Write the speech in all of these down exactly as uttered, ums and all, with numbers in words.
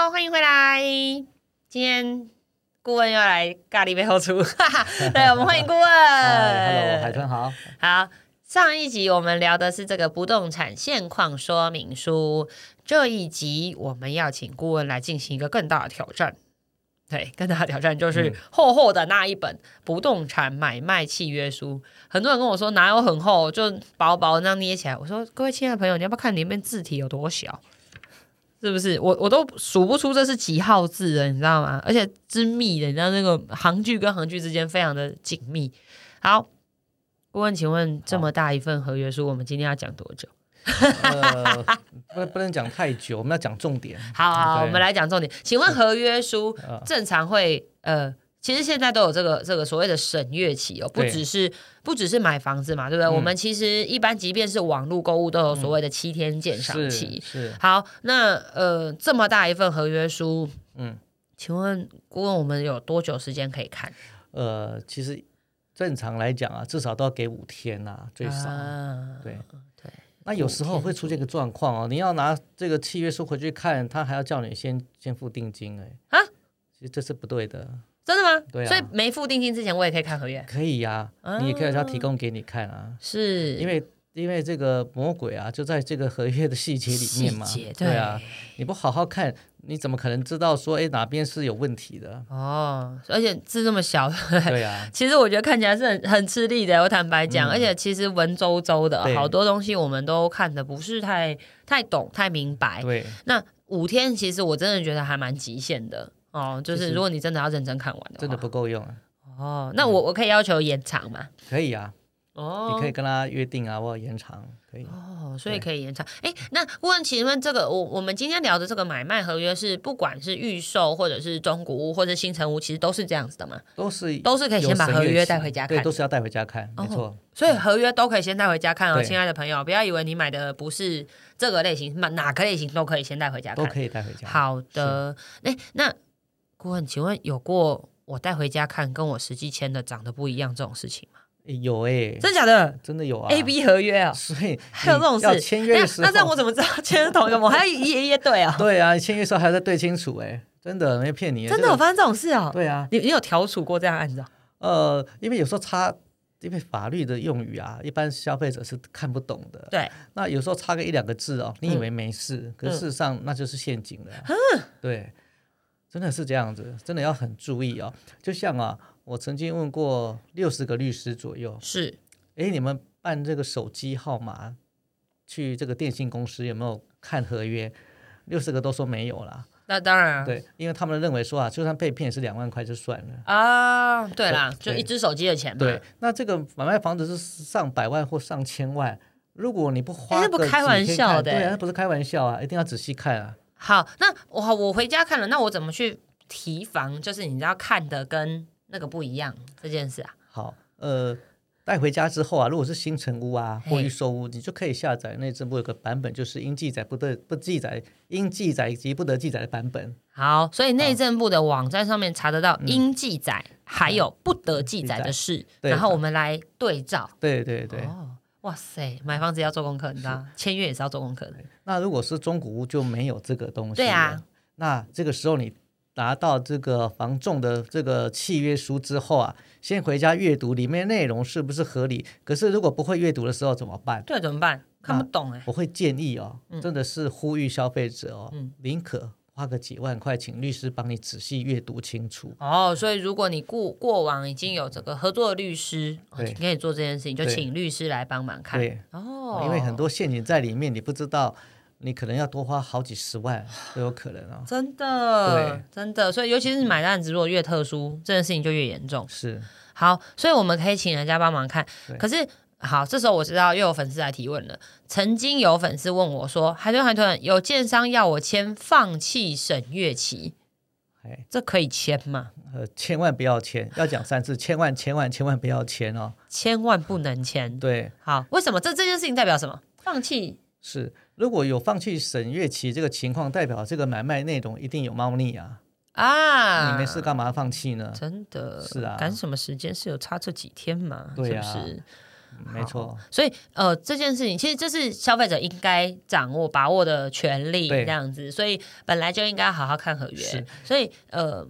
Hello， 欢迎回来。今天顾问要来咖喱背后出，对，我们欢迎顾问。Hello， 海豚好。好，上一集我们聊的是这个不动产现况说明书，这一集我们要请顾问来进行一个更大的挑战。对，更大的挑战就是厚厚的那一本不动产买卖契约书、嗯、很多人跟我说哪有很厚，就薄薄那样捏起来。我说各位亲爱的朋友，你要不要看里面字体有多小，是不是？我我都数不出这是几号字的，你知道吗？而且之密的，你知道那个行距跟行距之间非常的紧密。好，顾问，请问这么大一份合约书我们今天要讲多久？呃，不，不能讲太久，我们要讲重点。好好，我们来讲重点。请问合约书正常会呃，其实现在都有这个这个所谓的审阅期哦，不只是不只是买房子嘛，对不对？嗯、我们其实一般即便是网络购物都有所谓的七天鉴赏期。嗯、好，那呃，这么大一份合约书，嗯，请问顾问，我们有多久时间可以看？呃，其实正常来讲啊，至少都要给五天啊，最少。啊、对。那有时候会出现一个状况哦，你要拿这个契约书回去看，他还要叫你先先付定金哎啊，其实这是不对的，真的吗？对啊，所以没付定金之前我也可以看合约，可以呀、啊啊，你也可以他提供给你看啊，是因为因为这个魔鬼啊就在这个合约的细节里面嘛，对, 对啊，你不好好看，你怎么可能知道说哎哪边是有问题的哦？而且字这么小，对啊，其实我觉得看起来是很很吃力的，我坦白讲，嗯、而且其实文绉绉的，好多东西我们都看的不是太太懂、太明白。对，那五天其实我真的觉得还蛮极限的哦，就是如果你真的要认真看完的话，真的不够用啊。哦，那我、嗯、我可以要求延长吗？可以啊。哦、你可以跟他约定啊，我延长可以哦，所以可以延长。哎，那问请问这个我我们今天聊的这个买卖合约是不管是预售或者是中古屋或者新成屋，其实都是这样子的吗？都是都是可以先把合约带回家看，对，都是要带回家看，哦、没错。所以合约都可以先带回家看哦，亲爱的朋友，不要以为你买的不是这个类型，哪个类型都可以先带回家看，都可以带回家看。好的，哎，那顾问，请问有过我带回家看跟我实际签的长得不一样这种事情吗？有哎、欸，真的假的？真的有啊 ，A B 合约啊、哦，所以还有这种事。要签约的时候，那这样我怎么知道签是同一个模？还要一页一页对啊？对啊，签约的时候还要再对清楚哎、欸，真的没骗你。真的有发生这种事啊、哦？对啊，你你有调处过这样的案子啊？呃，因为有时候差，因为法律的用语啊，一般消费者是看不懂的。对，那有时候差个一两个字哦，你以为没事，嗯、可是事实上那就是陷阱了、啊。嗯，对，真的是这样子，真的要很注意哦。就像啊。我曾经问过六十个律师左右，是，哎，你们办这个手机号码去这个电信公司有没有看合约？六十个都说没有啦。那当然、啊，对，因为他们认为说啊，就算被骗也是两万块就算了啊。对啦，对，就一只手机的钱嘛。对，那这个买卖房子是上百万或上千万，如果你不花，那不开玩笑的，对啊，那不是开玩笑啊，一定要仔细看啊。好，那我我回家看了，那我怎么去提防？就是你知道看的跟那个不一样这件事啊。好，呃，带回家之后啊，如果是新成屋啊或预售屋，你就可以下载内政部有个版本，就是应记载不得不记载应记载及不得记载的版本。好，所以内政部的网站上面查得到应记载、嗯、还有不得记载的事、嗯，然后我们来对照。对对对。哦，哇塞，买房子要做功课，你知道，签约也是要做功课的。那如果是中古屋就没有这个东西。对啊。那这个时候你拿到这个房仲的这个契约书之后啊，先回家阅读里面内容是不是合理，可是如果不会阅读的时候怎么办？对，怎么办？看不懂哎、欸。我会建议哦、嗯、真的是呼吁消费者哦，宁、嗯、可花个几万块请律师帮你仔细阅读清楚哦。所以如果你 过, 过往已经有这个合作的律师、哦、你可以做这件事情，就请律师来帮忙看。对、哦、因为很多陷阱在里面，你不知道，你可能要多花好几十万都有可能哦，真的，对，真的，所以尤其是买的案子如果越特殊，这件事情就越严重。是，好，所以我们可以请人家帮忙看。可是，好，这时候我知道又有粉丝来提问了。曾经有粉丝问我说：“海豚海豚，有建商要我签放弃审阅期，这可以签吗？”呃，千万不要签，要讲三次，千万千万千万不要签哦，千万不能签。对，好，为什么？这这件事情代表什么？放弃是。如果有放弃审阅期这个情况，代表这个买卖内容一定有猫腻啊！啊，你没事干嘛放弃呢？真的是啊，赶什么时间？是有差这几天嘛？对啊，是不是？没错。所以呃，这件事情其实这是消费者应该掌握把握的权利，这样子，所以本来就应该好好看合约。所以呃。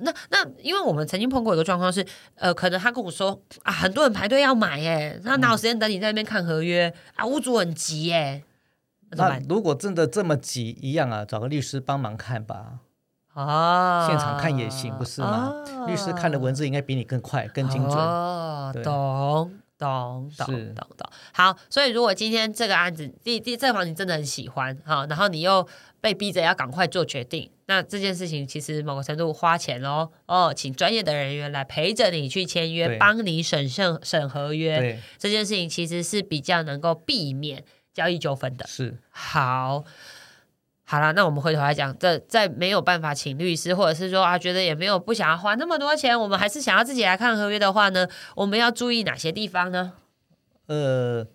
那那因为我们曾经碰过一个状况是，呃，可能他跟我说啊，很多人排队要买耶，那哪有时间等你在那边看合约、嗯、啊？屋主很急耶。那如果真的这么急，一样啊，找个律师帮忙看吧。啊，现场看也行，不是吗？啊、律师看的文字应该比你更快、更精准。哦，懂。懂懂懂懂，好，所以如果今天这个案子第第这房你真的很喜欢哈，然后你又被逼着要赶快做决定，那这件事情其实某个程度花钱咯哦，请专业的人员来陪着你去签约，帮你审审审合约，这件事情其实是比较能够避免交易纠纷的。是，好。好啦，那我们回头来讲，这在没有办法请律师，或者是说啊，觉得也没有不想要花那么多钱，我们还是想要自己来看合约的话呢，我们要注意哪些地方呢？呃，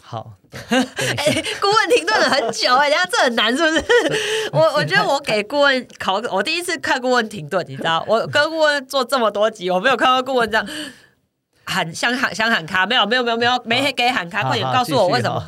好，哎，顾问停顿了很久、欸，哎，人家这很难是不是？我我觉得我给顾问考，我第一次看顾问停顿，你知道，我跟顾问做这么多集，我没有看到顾问这样。喊想喊想喊咖，没有没有没有没有没给喊咖，快点告诉我为什么？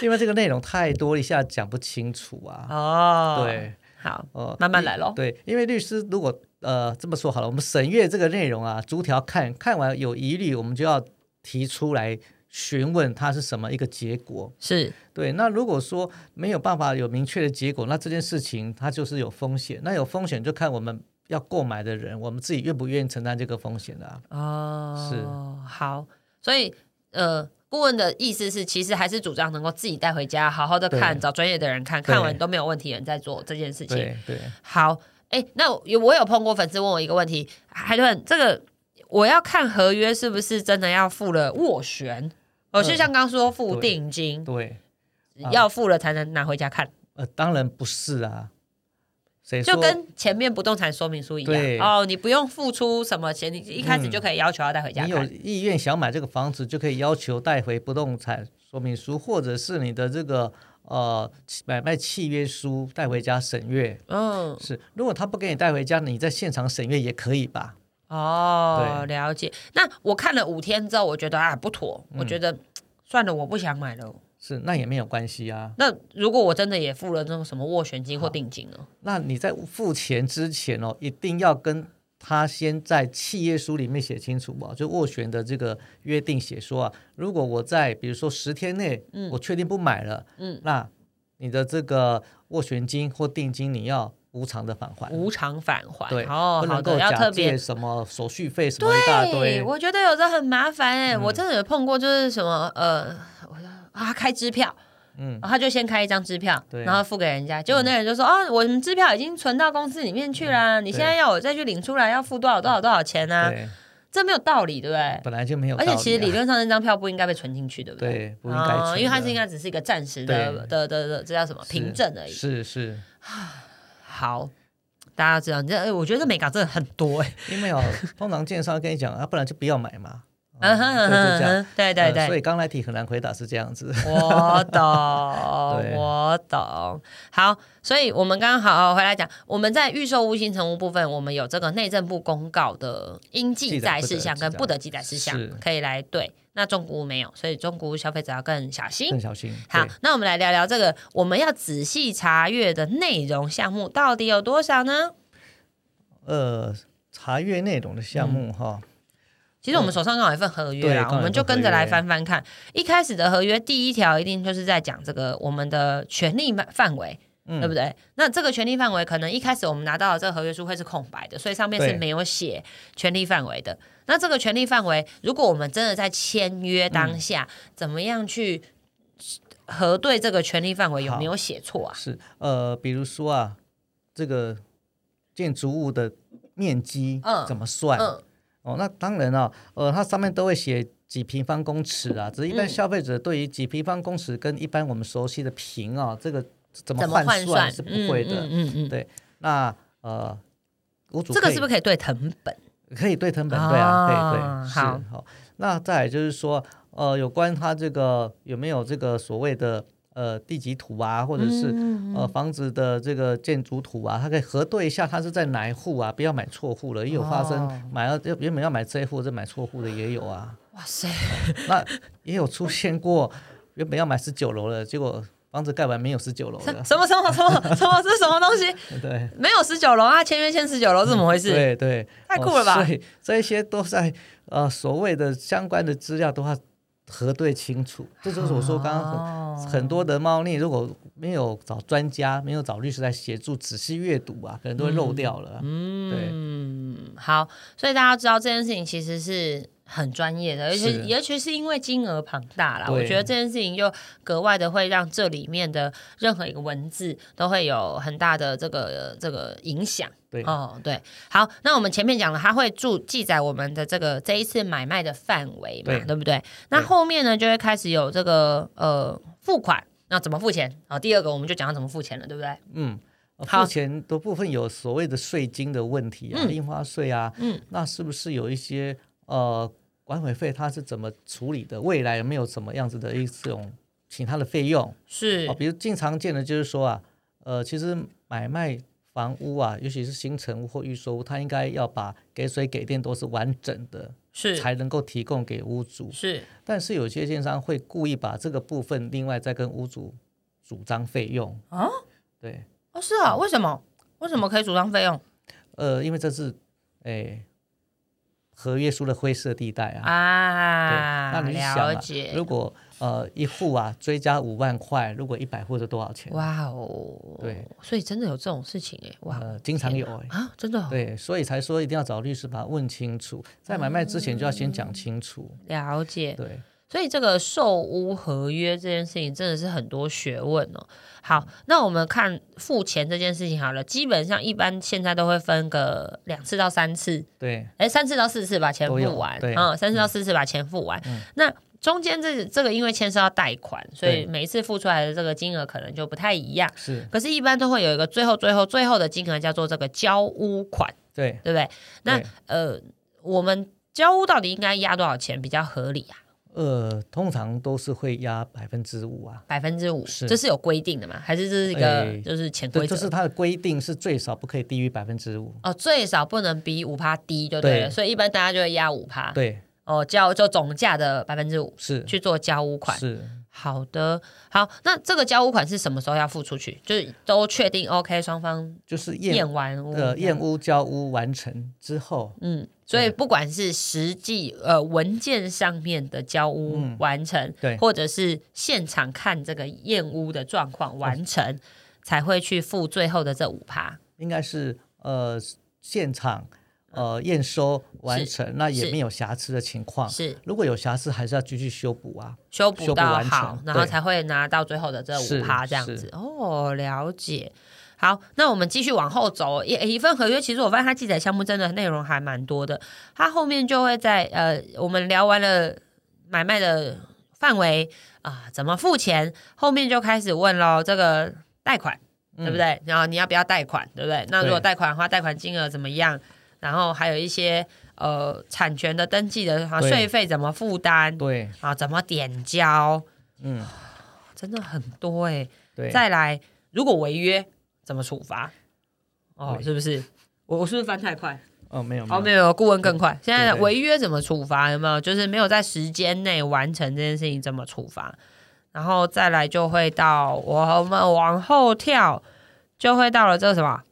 因为这个内容太多，一下讲不清楚啊。哦，对，好，呃、慢慢来咯。对，因为律师如果呃这么说好了，我们审阅这个内容啊，逐条看看完有疑虑，我们就要提出来询问它是什么一个结果。是对。那如果说没有办法有明确的结果，那这件事情它就是有风险。那有风险就看我们。要购买的人，我们自己愿不愿意承担这个风险的啊？哦，是好，所以呃，顾问的意思是，其实还是主张能够自己带回家，好好的看，找专业的人看看完都没有问题，人再做这件事情。对对，好，哎，那我有碰过粉丝问我一个问题，海豚，这个我要看合约是不是真的要付了斡旋？我、嗯、就像刚刚说付定金，对，对要付了才能拿回家看。呃，当然不是啊。就跟前面不动产说明书一样哦，你不用付出什么钱，你一开始就可以要求要带回家看、嗯、你有意愿想买这个房子就可以要求带回不动产说明书或者是你的这个呃买卖契约书带回家审阅、嗯、是如果他不给你带回家你在现场审阅也可以吧哦了解那我看了五天之后我觉得啊不妥、嗯、我觉得算了我不想买了是，那也没有关系啊。那如果我真的也付了那种什么斡旋金或定金呢？那你在付钱之前哦，一定要跟他先在契约书里面写清楚哦，就斡旋的这个约定写说啊，如果我在比如说十天内，嗯、我确定不买了，嗯，那你的这个斡旋金或定金你要。无偿的返还，无偿返还，对，哦、不能够假借什么手续费什么一大堆。对，我觉得有的很麻烦哎、欸嗯，我真的有碰过，就是什么呃，啊开支票，嗯，他就先开一张支票，然后付给人家，结果那人就说、嗯、哦，我们支票已经存到公司里面去啦、嗯，你现在要我再去领出来，要付多少多少多少钱啊？这没有道理，对不对？本来就没有道理、啊，而且其实理论上那张票不应该被存进去，对不对？对，不应该存、哦，因为它是应该只是一个暂时的的 的, 的, 的这叫什么凭证而已。是是。好，大家知道，这我觉得美感真的很多哎、欸，因为哦，通常建商跟你讲啊，不然就不要买嘛，嗯哼嗯哼，就这样，对对对，呃、所以刚来题很难回答是这样子，我懂，我懂。好，所以我们刚刚好回来讲，我们在预售屋新成屋部分，我们有这个内政部公告的应记载事项跟不得记载事项，可以来对。那中古屋没有，所以中古屋消费者要更小心，更小心。好，那我们来聊聊这个，我们要仔细查阅的内容项目到底有多少呢？呃，查阅内容的项目哈、嗯，其实我们手上刚好有一份合约啦、嗯，我们就跟着来翻翻看。一开始的合约第一条一定就是在讲这个我们的权利范围。嗯、对不对？那这个权利范围可能一开始我们拿到的这个合约书会是空白的，所以上面是没有写权利范围的。那这个权利范围，如果我们真的在签约当下，嗯、怎么样去核对这个权利范围有没有写错啊？是呃，比如说啊，这个建筑物的面积怎么算？嗯嗯、哦，那当然啊，呃，它上面都会写。几平方公尺啊，只是一般消费者对于几平方公尺跟一般我们熟悉的平啊，这个怎么换算是不会的。嗯嗯嗯、对，那呃，这个是不是可以对藤本？可以对藤本，对啊，对、哦、对，是好。那再来就是说，呃，有关它这个有没有这个所谓的呃地籍图啊，或者是呃房子的这个建筑图啊，他可以核对一下他是在哪一户啊，不要买错户了，也有发生买了原本要买这一户再买错户的也有啊。哇塞，那也有出现过原本要买十九楼了，结果房子盖完没有十九楼的，什么什么什么什么这是什么东西？对，没有十九楼啊，签约签十九楼是怎么回事？嗯、对对，太酷了吧！哦、所以这些都在呃所谓的相关的资料都要核对清楚。这就是我说刚刚 很,、哦、很多的猫腻，如果没有找专家，没有找律师来协助仔细阅读啊，可能都会漏掉了。嗯，对，嗯，好，所以大家知道这件事情其实是很专业的，尤其是尤其是因为金额庞大啦，我觉得这件事情就格外的会让这里面的任何一个文字都会有很大的这个这个影响。对哦，对，好，那我们前面讲了，它会注记载我们的这个这一次买卖的范围嘛， 对, 对不对？那后面呢就会开始有这个呃付款，那怎么付钱？好，第二个我们就讲到怎么付钱了，对不对？嗯。付钱的部分有所谓的税金的问题啊，印花税啊，嗯，那是不是有一些？呃，管委会它是怎么处理的？未来有没有什么样子的一种其他的费用？是、哦、比如经常见的就是说啊，呃，其实买卖房屋啊，尤其是新成屋或预售屋，它应该要把给水给电都是完整的，是才能够提供给屋主。是，但是有些建商会故意把这个部分另外再跟屋主主张费用啊，对，哦是啊，为什么？为什么可以主张费用？呃，因为这是哎。合约书的灰色地带啊，啊那你想、啊、了解如果、呃、一户啊追加五万块，如果一百户是多少钱？哇哦，对，所以真的有这种事情哎、欸，哇、呃，经常有、欸、啊，真的、哦、对，所以才说一定要找律师把它问清楚，在买卖之前就要先讲清楚、嗯。了解，对，所以这个售屋合约这件事情真的是很多学问哦。好，那我们看付钱这件事情好了，基本上一般现在都会分个两次到三次，对，哎，三次到四次把钱付完，嗯，三次到四次把钱付完。嗯、那中间这这个因为牵涉到贷款，所以每一次付出来的这个金额可能就不太一样，是。可是，一般都会有一个最后、最后、最后的金额叫做这个交屋款，对，对不对？那对呃，我们交屋到底应该押多少钱比较合理啊？呃，通常都是会压百分之五啊，百分之五，这是有规定的吗？还是这是一个就是潜规则？就是它的规定是最少不可以低于百分之五哦，最少不能比五趴低就对了，对，所以一般大家就会压五趴，对，哦，交就总价的百分之五是去做交屋款，是好的，好，那这个交屋款是什么时候要付出去？就是都确定 OK， 双方就是验完屋，呃，验屋交屋完成之后，嗯。所以不管是实际呃文件上面的交屋完成、嗯、对，或者是现场看这个验屋的状况完成、嗯、才会去付最后的这 百分之五， 应该是呃现场呃验收完成，那也没有瑕疵的情况，是，如果有瑕疵还是要继续修补啊，修补到好然后才会拿到最后的这 百分之五 这样子。哦，了解。好，那我们继续往后走。一份合约其实我发现它记载项目真的内容还蛮多的，它后面就会在呃，我们聊完了买卖的范围啊、呃，怎么付钱，后面就开始问咯，这个贷款、嗯、对不对？然后你要不要贷款，对不对？那如果贷款的话，贷款金额怎么样？然后还有一些呃产权的登记的话，税费怎么负担？对啊，怎么点交？嗯，真的很多哎、欸。再来，如果违约。怎么处罚？哦，是不是？我我是不是翻太快？哦，没有，哦，没有，顾问更快。现在违约怎么处罚？有没有？就是没有在时间内完成这件事情怎么处罚？然后再来就会到我们往后跳，就会到了这个什么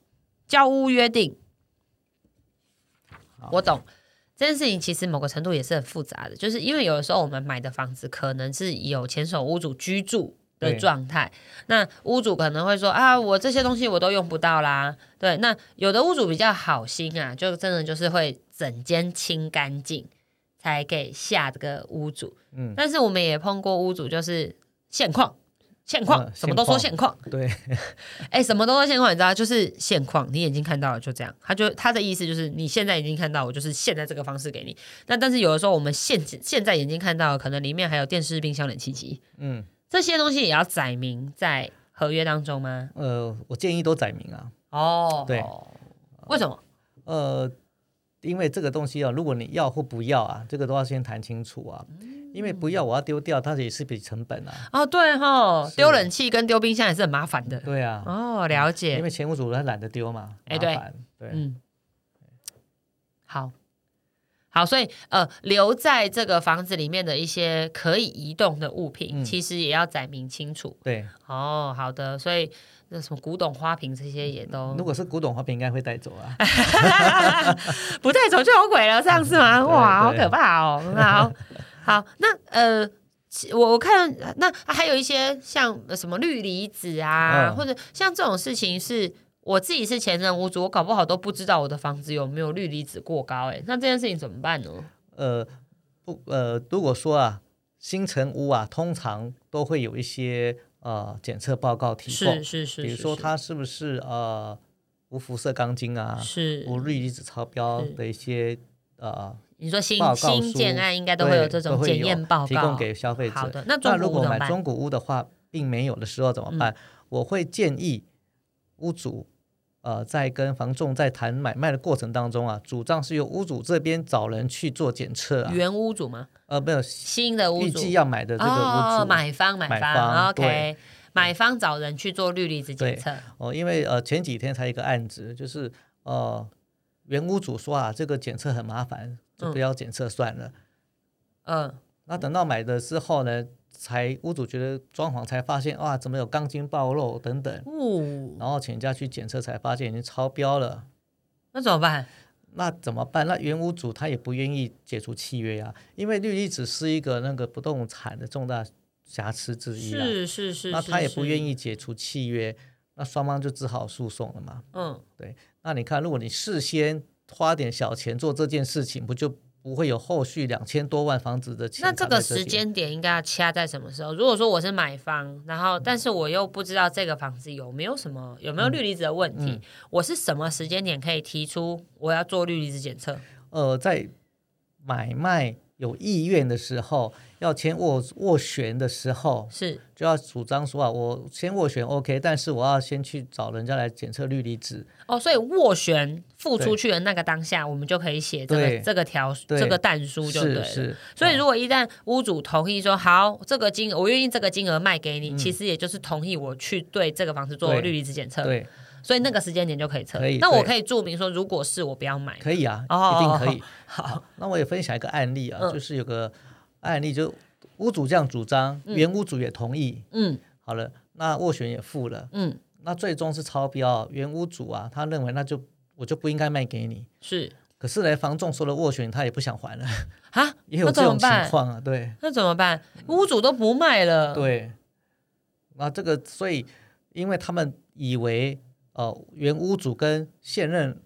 交屋约定。我懂这件事情，其实某个程度也是很复杂的，就是因为有的时候我们买的房子可能是有前手屋主居住。的状态，那屋主可能会说啊，我这些东西我都用不到啦。对，那有的屋主比较好心啊，就真的就是会整间清干净才给下这个屋主。嗯，但是我们也碰过屋主，就是现况，现况、嗯、什么都说现况。对，哎、欸，什么都说现况，你知道，就是现况，你眼睛看到了就这样。他就他的意思就是，你现在已经看到，我就是现在这个方式给你。那但是有的时候我们现现在眼睛看到，可能里面还有电视、冰箱、冷气机。嗯。这些东西也要载明在合约当中吗？呃，我建议都载明啊。哦，对，为什么？呃，因为这个东西啊，如果你要或不要啊，这个都要先谈清楚啊。嗯、因为不要我要丢掉，它也是笔成本啊。哦，对哈，丢冷气跟丢冰箱也是很麻烦的。对啊。哦，了解。因为前屋主他懒得丢嘛，麻烦。哎，对，对，嗯，好。好，所以呃，留在这个房子里面的一些可以移动的物品，嗯、其实也要载明清楚。对，哦，好的，所以那什么古董花瓶这些也都，如果是古董花瓶，应该会带走啊，不带走就有鬼了，这样是吗？哇，好可怕哦！好，好，那呃，我我看那还有一些像什么氯离子啊，嗯、或者像这种事情是。我自己是前任屋主，我搞不好都不知道我的房子有没有氯离子过高、欸、那这件事情怎么办呢？呃不呃，如果说啊，新成屋啊，通常都会有一些呃检测报告提供，是是 是, 是，比如说它是不是呃无辐射钢筋啊，是无氯离子超标的一些呃。你说新新建案应该都会有这种检验报告提供给消费者。好的，那中古屋怎么办？那如果买中古屋的话，并没有的时候怎么办？嗯、我会建议屋主。呃，在跟房仲在谈买卖的过程当中啊，主张是由屋主这边找人去做检测、啊。原屋主吗？呃，没有，新的屋主预计要买的这个屋主，哦、买方买方, 买方 ，OK， 买方找人去做氯离子检测。哦，因为呃前几天才一个案子，就是呃原屋主说啊，这个检测很麻烦，就不要检测算了。嗯，那等到买的之后呢？才屋主觉得装潢才发现哇，怎么有钢筋暴露等等、哦、然后请人家去检测才发现已经超标了。那怎么办？那怎么办？那原屋主他也不愿意解除契约啊，因为氯离子是一个那个不动产的重大瑕疵之一啦、啊、是是 是, 是，那他也不愿意解除契约，那双方就只好诉讼了嘛。嗯，对。那你看，如果你事先花点小钱做这件事情，不就不会有后续两千多万房子的钱。那这个时间点应该要掐在什么时候？如果说我是买方，然后但是我又不知道这个房子有没有什么有没有氯离子的问题、嗯嗯，我是什么时间点可以提出我要做氯离子检测？呃，在买卖有意愿的时候，要签斡斡旋的时候，是就要主张说啊，我先斡旋 OK， 但是我要先去找人家来检测氯离子。哦，所以斡旋。付出去的那个当下，我们就可以写这个这个条这个但书就对了。是是，所以如果一旦屋主同意说好，这个金额我愿意这个金额卖给你、嗯，其实也就是同意我去对这个房子做氯离子检测。对，所以那个时间点就可以测。那我可以注明说，如果是我不要买。可以啊，哦、一定可以、哦好。好，那我也分享一个案例啊，嗯、就是有个案例，就屋主这样主张，原屋主也同意。嗯，好了，那斡旋也付了。嗯，那最终是超标，原屋主啊，他认为那就。我就不应该卖给你，是。可是呢，房仲说了斡旋，他也不想还了啊，也有这种情况啊，对。那怎么办？屋主都不卖了，对。那这个，所以因为他们以为，呃，原屋主跟现任，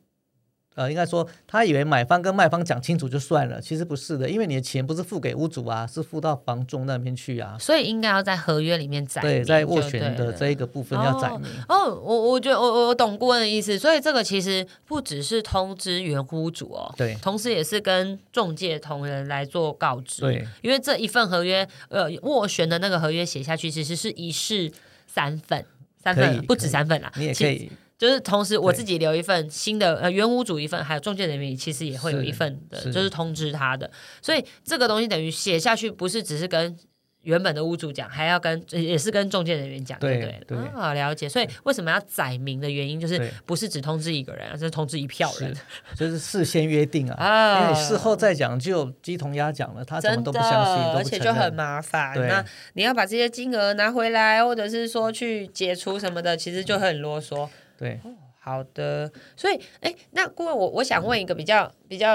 呃，应该说他以为买方跟卖方讲清楚就算了，其实不是的，因为你的钱不是付给屋主啊，是付到房仲那边去啊，所以应该要在合约里面载明，对，在斡旋的这一个部分要载明。哦，我我觉得我我懂顾问的意思，所以这个其实不只是通知原屋主哦，对，同时也是跟仲介同仁来做告知，对，因为这一份合约，呃，斡旋的那个合约写下去，其实是一式三份，三份不止三份啦，你也可以。就是同时我自己留一份新的呃原屋主一份，还有中介人员其实也会有一份的，是就是通知他的，所以这个东西等于写下去不是只是跟原本的屋主讲，还要跟也是跟中介人员讲，对对对、啊、了解。所以为什么要载明的原因就是不是只通知一个人，而是通知一票人，是就是事先约定 啊, 啊因为你事后再讲就鸡同鸭讲了，他怎么都不相信，都不承认，而且就很麻烦。那你要把这些金额拿回来，或者是说去解除什么的，其实就很啰嗦。对、哦，好的。所以，哎，那顾问，我我想问一个比较比较，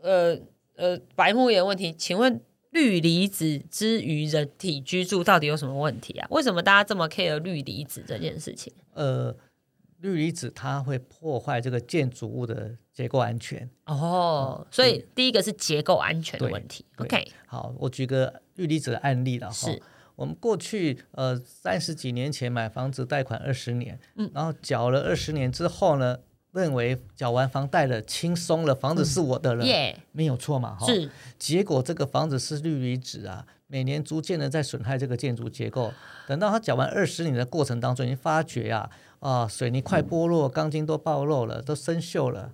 呃呃，白目一点的问题，请问氯离子之于人体居住到底有什么问题啊？为什么大家这么 care 氯离子这件事情？呃，氯离子它会破坏这个建筑物的结构安全。哦，嗯、所以第一个是结构安全的问题。OK， 好，我举个氯离子的案例了哈。是。我们过去呃三十几年前买房子贷款二十年、嗯，然后缴了二十年之后呢，认为缴完房贷了轻松了，房子是我的了，嗯 yeah、没有错嘛，是。结果这个房子是氯离子啊，每年逐渐的在损害这个建筑结构。等到他缴完二十年的过程当中，你发觉啊啊、呃、水泥块剥落，钢筋都暴露了，都生锈了。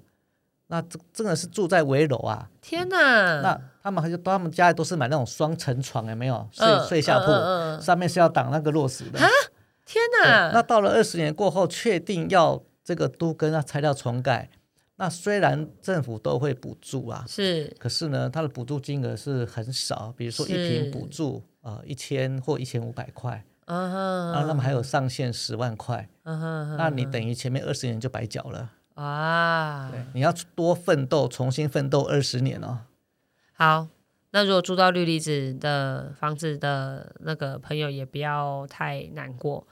那这这个是住在围楼啊，天哪！那他们就他们家里都是买那种双层床，有没有？睡、嗯、睡下铺、嗯嗯，上面是要挡那个落石的。啊！天哪！那到了二十年过后，确定要这个都跟啊拆掉重盖。那虽然政府都会补助啊，是，可是呢，它的补助金额是很少，比如说一坪补助啊一千或一千五百块。啊、uh-huh. ，那么还有上限十万块， uh-huh. 那你等于前面二十年就白缴了啊、uh-huh. ！你要多奋斗，重新奋斗二十年哦。好，那如果住到氯离子的房子的那个朋友，也不要太难过。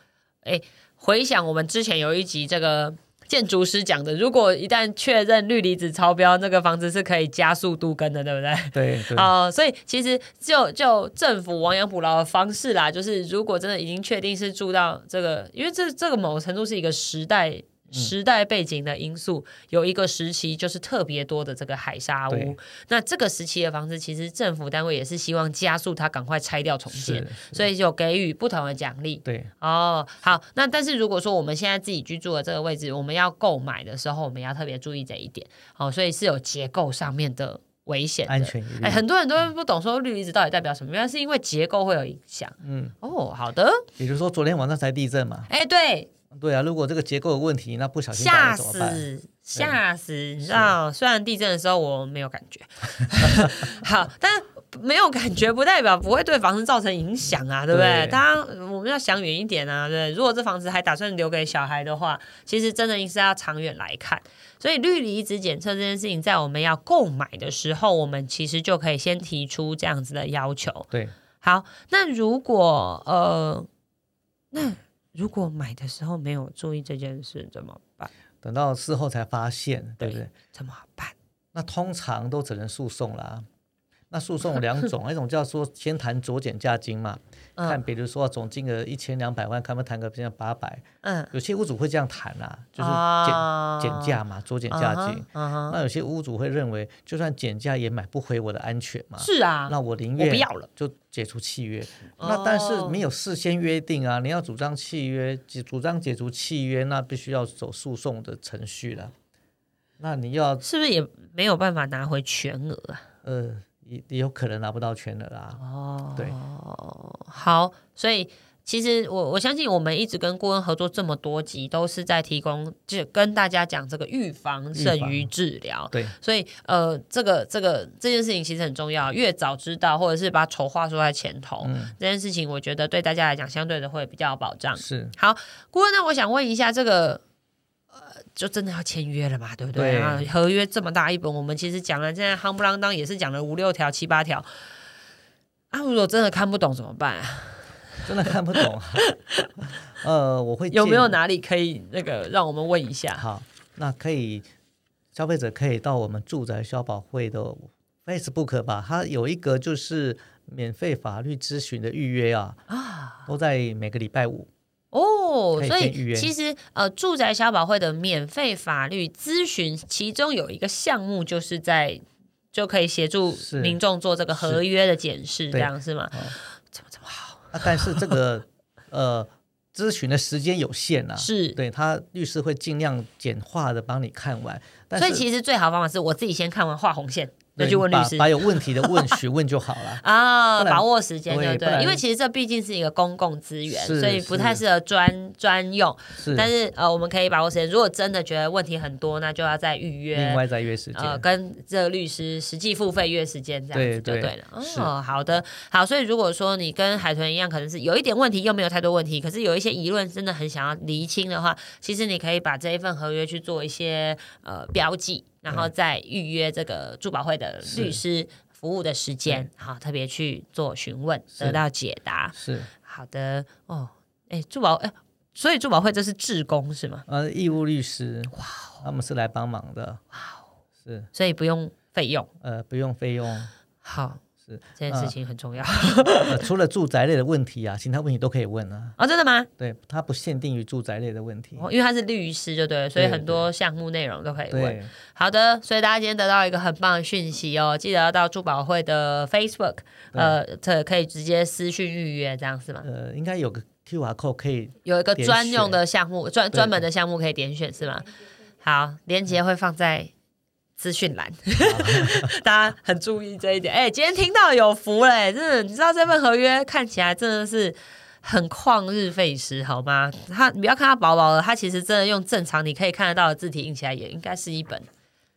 哎，回想我们之前有一集这个建筑师讲的，如果一旦确认氯离子超标，那个房子是可以加速都更的，对不对？对。对呃、所以其实就就政府亡羊补牢的方式啦，就是如果真的已经确定是住到这个，因为这这个某程度是一个时代时代背景的因素、嗯，有一个时期就是特别多的这个海砂屋，那这个时期的房子，其实政府单位也是希望加速它赶快拆掉重建，所以就给予不同的奖励。对，哦，好，那但是如果说我们现在自己居住的这个位置，我们要购买的时候，我们要特别注意这一点。好、哦，所以是有结构上面的危险的，安全疑虑。哎，很多人都不懂说氯离子到底代表什么，原来是因为结构会有影响。嗯，哦，好的。也就是说，昨天晚上才地震嘛。哎，对。对啊，如果这个结构有问题，那不小心打了怎么办？吓死，吓死！你知道，虽然地震的时候我没有感觉，好，但没有感觉不代表不会对房子造成影响啊，对不对？当然我们要想远一点啊，对不对？如果这房子还打算留给小孩的话，其实真的应该要长远来看。所以氯离子检测这件事情，在我们要购买的时候，我们其实就可以先提出这样子的要求。对，好，那如果呃，那。如果买的时候没有注意这件事怎么办？等到事后才发现，对不对？怎么办？那通常都只能诉讼啦。那诉讼有两种，一种叫说先谈酌减价金嘛，嗯、看比如说总金额一千两百万，看不谈个像八百，嗯，有些屋主会这样谈啦、啊，就是减、哦、减价嘛，酌减价金、嗯嗯。那有些屋主会认为，就算减价也买不回我的安全嘛，是啊，那我宁愿我不要了，就。解除契约，那但是没有事先约定啊！ Oh. 你要主张契约，主张解除契约，那必须要走诉讼的程序了。那你要是不是也没有办法拿回全额啊？呃，也有可能拿不到全额啦。哦、oh. ，对，好，所以。其实我我相信我们一直跟顾问合作这么多集，都是在提供就跟大家讲这个预防胜于治疗。对，所以呃，这个这个这件事情其实很重要，越早知道或者是把丑话说在前头、嗯，这件事情我觉得对大家来讲相对的会比较有保障。是，好，顾问，那我想问一下，这个呃，就真的要签约了嘛？对不对？对啊、合约这么大一本，我们其实讲了，现在夯不啷当也是讲了五六条、七八条啊，如果真的看不懂怎么办、啊？真的看不懂、啊，呃，我会有没有哪里可以那个让我们问一下？好，那可以，消费者可以到我们住宅消保会的 Facebook 吧，它有一个就是免费法律咨询的预约啊，啊都在每个礼拜五。哦，所以其实呃，住宅消保会的免费法律咨询，其中有一个项目就是在就可以协助民众做这个合约的检视，这样是吗？怎么这么好？啊、但是这个呃，咨询的时间有限啊，是对他律师会尽量简化的帮你看完，但是所以其实最好方法是我自己先看完画红线再去问律师， 把, 把有问题的问询问就好了啊、哦，把握时间对不对？因为其实这毕竟是一个公共资源，所以不太适合专专用。是但是呃，我们可以把握时间。如果真的觉得问题很多，那就要再预约，另外再约时间，呃，跟这律师实际付费约时间，这样子就对了。对对哦，好的，好。所以如果说你跟海豚一样，可能是有一点问题，又没有太多问题，可是有一些疑问真的很想要厘清的话，其实你可以把这一份合约去做一些呃标记。然后再预约这个住保会的律师服务的时间，好，特别去做询问，得到解答。是好的哦，哎，住保哎，所以住保会这是志工是吗？呃，义务律师，哇、哦，他们是来帮忙的，哇、哦，是，所以不用费用，呃，不用费用，好。这件事情很重要、呃呃、除了住宅类的问题啊，其他问题都可以问啊。哦，真的吗？对，它不限定于住宅类的问题、哦、因为它是律师就对了，所以很多项目内容都可以问。好的，所以大家今天得到一个很棒的讯息哦，记得要到住保会的 Facebook 呃，可以直接私讯预约这样是吗？呃，应该有个 Q R code 可以有一个专用的项目 专, 专门的项目可以点选是吗？好，连结会放在资讯栏大家很注意这一点。哎、欸，今天听到有福了、欸、真的，你知道这份合约看起来真的是很旷日费时好吗？它不要看它薄薄的，它其实真的用正常你可以看得到的字体印起来也应该是一本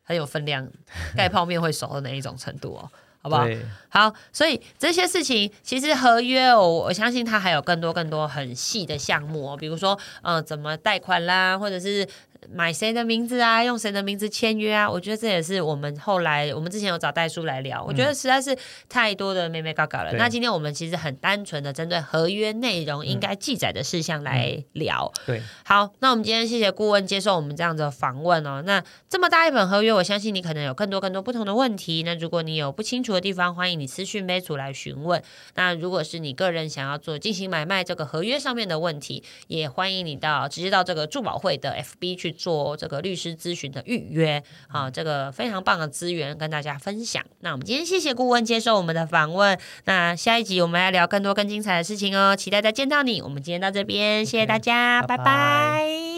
很有分量盖泡面会熟的那一种程度哦，好不好？好，所以这些事情其实合约哦，我相信它还有更多更多很细的项目哦，比如说呃怎么贷款啦，或者是买谁的名字啊，用谁的名字签约啊，我觉得这也是我们后来我们之前有找代书来聊，我觉得实在是太多的妹妹嘎嘎了、嗯、那今天我们其实很单纯的针对合约内容应该记载的事项来聊、嗯嗯、对，好，那我们今天谢谢顾问接受我们这样的访问哦。那这么大一本合约，我相信你可能有更多更多不同的问题，那如果你有不清楚的地方，欢迎你私讯妹主来询问。那如果是你个人想要做进行买卖这个合约上面的问题，也欢迎你到直接到这个筑保会的 F B 去做这个律师咨询的预约、啊、这个非常棒的资源跟大家分享。那我们今天谢谢顾问接受我们的访问，那下一集我们来聊更多更精彩的事情哦，期待再见到你。我们今天到这边，谢谢大家， okay, 拜拜。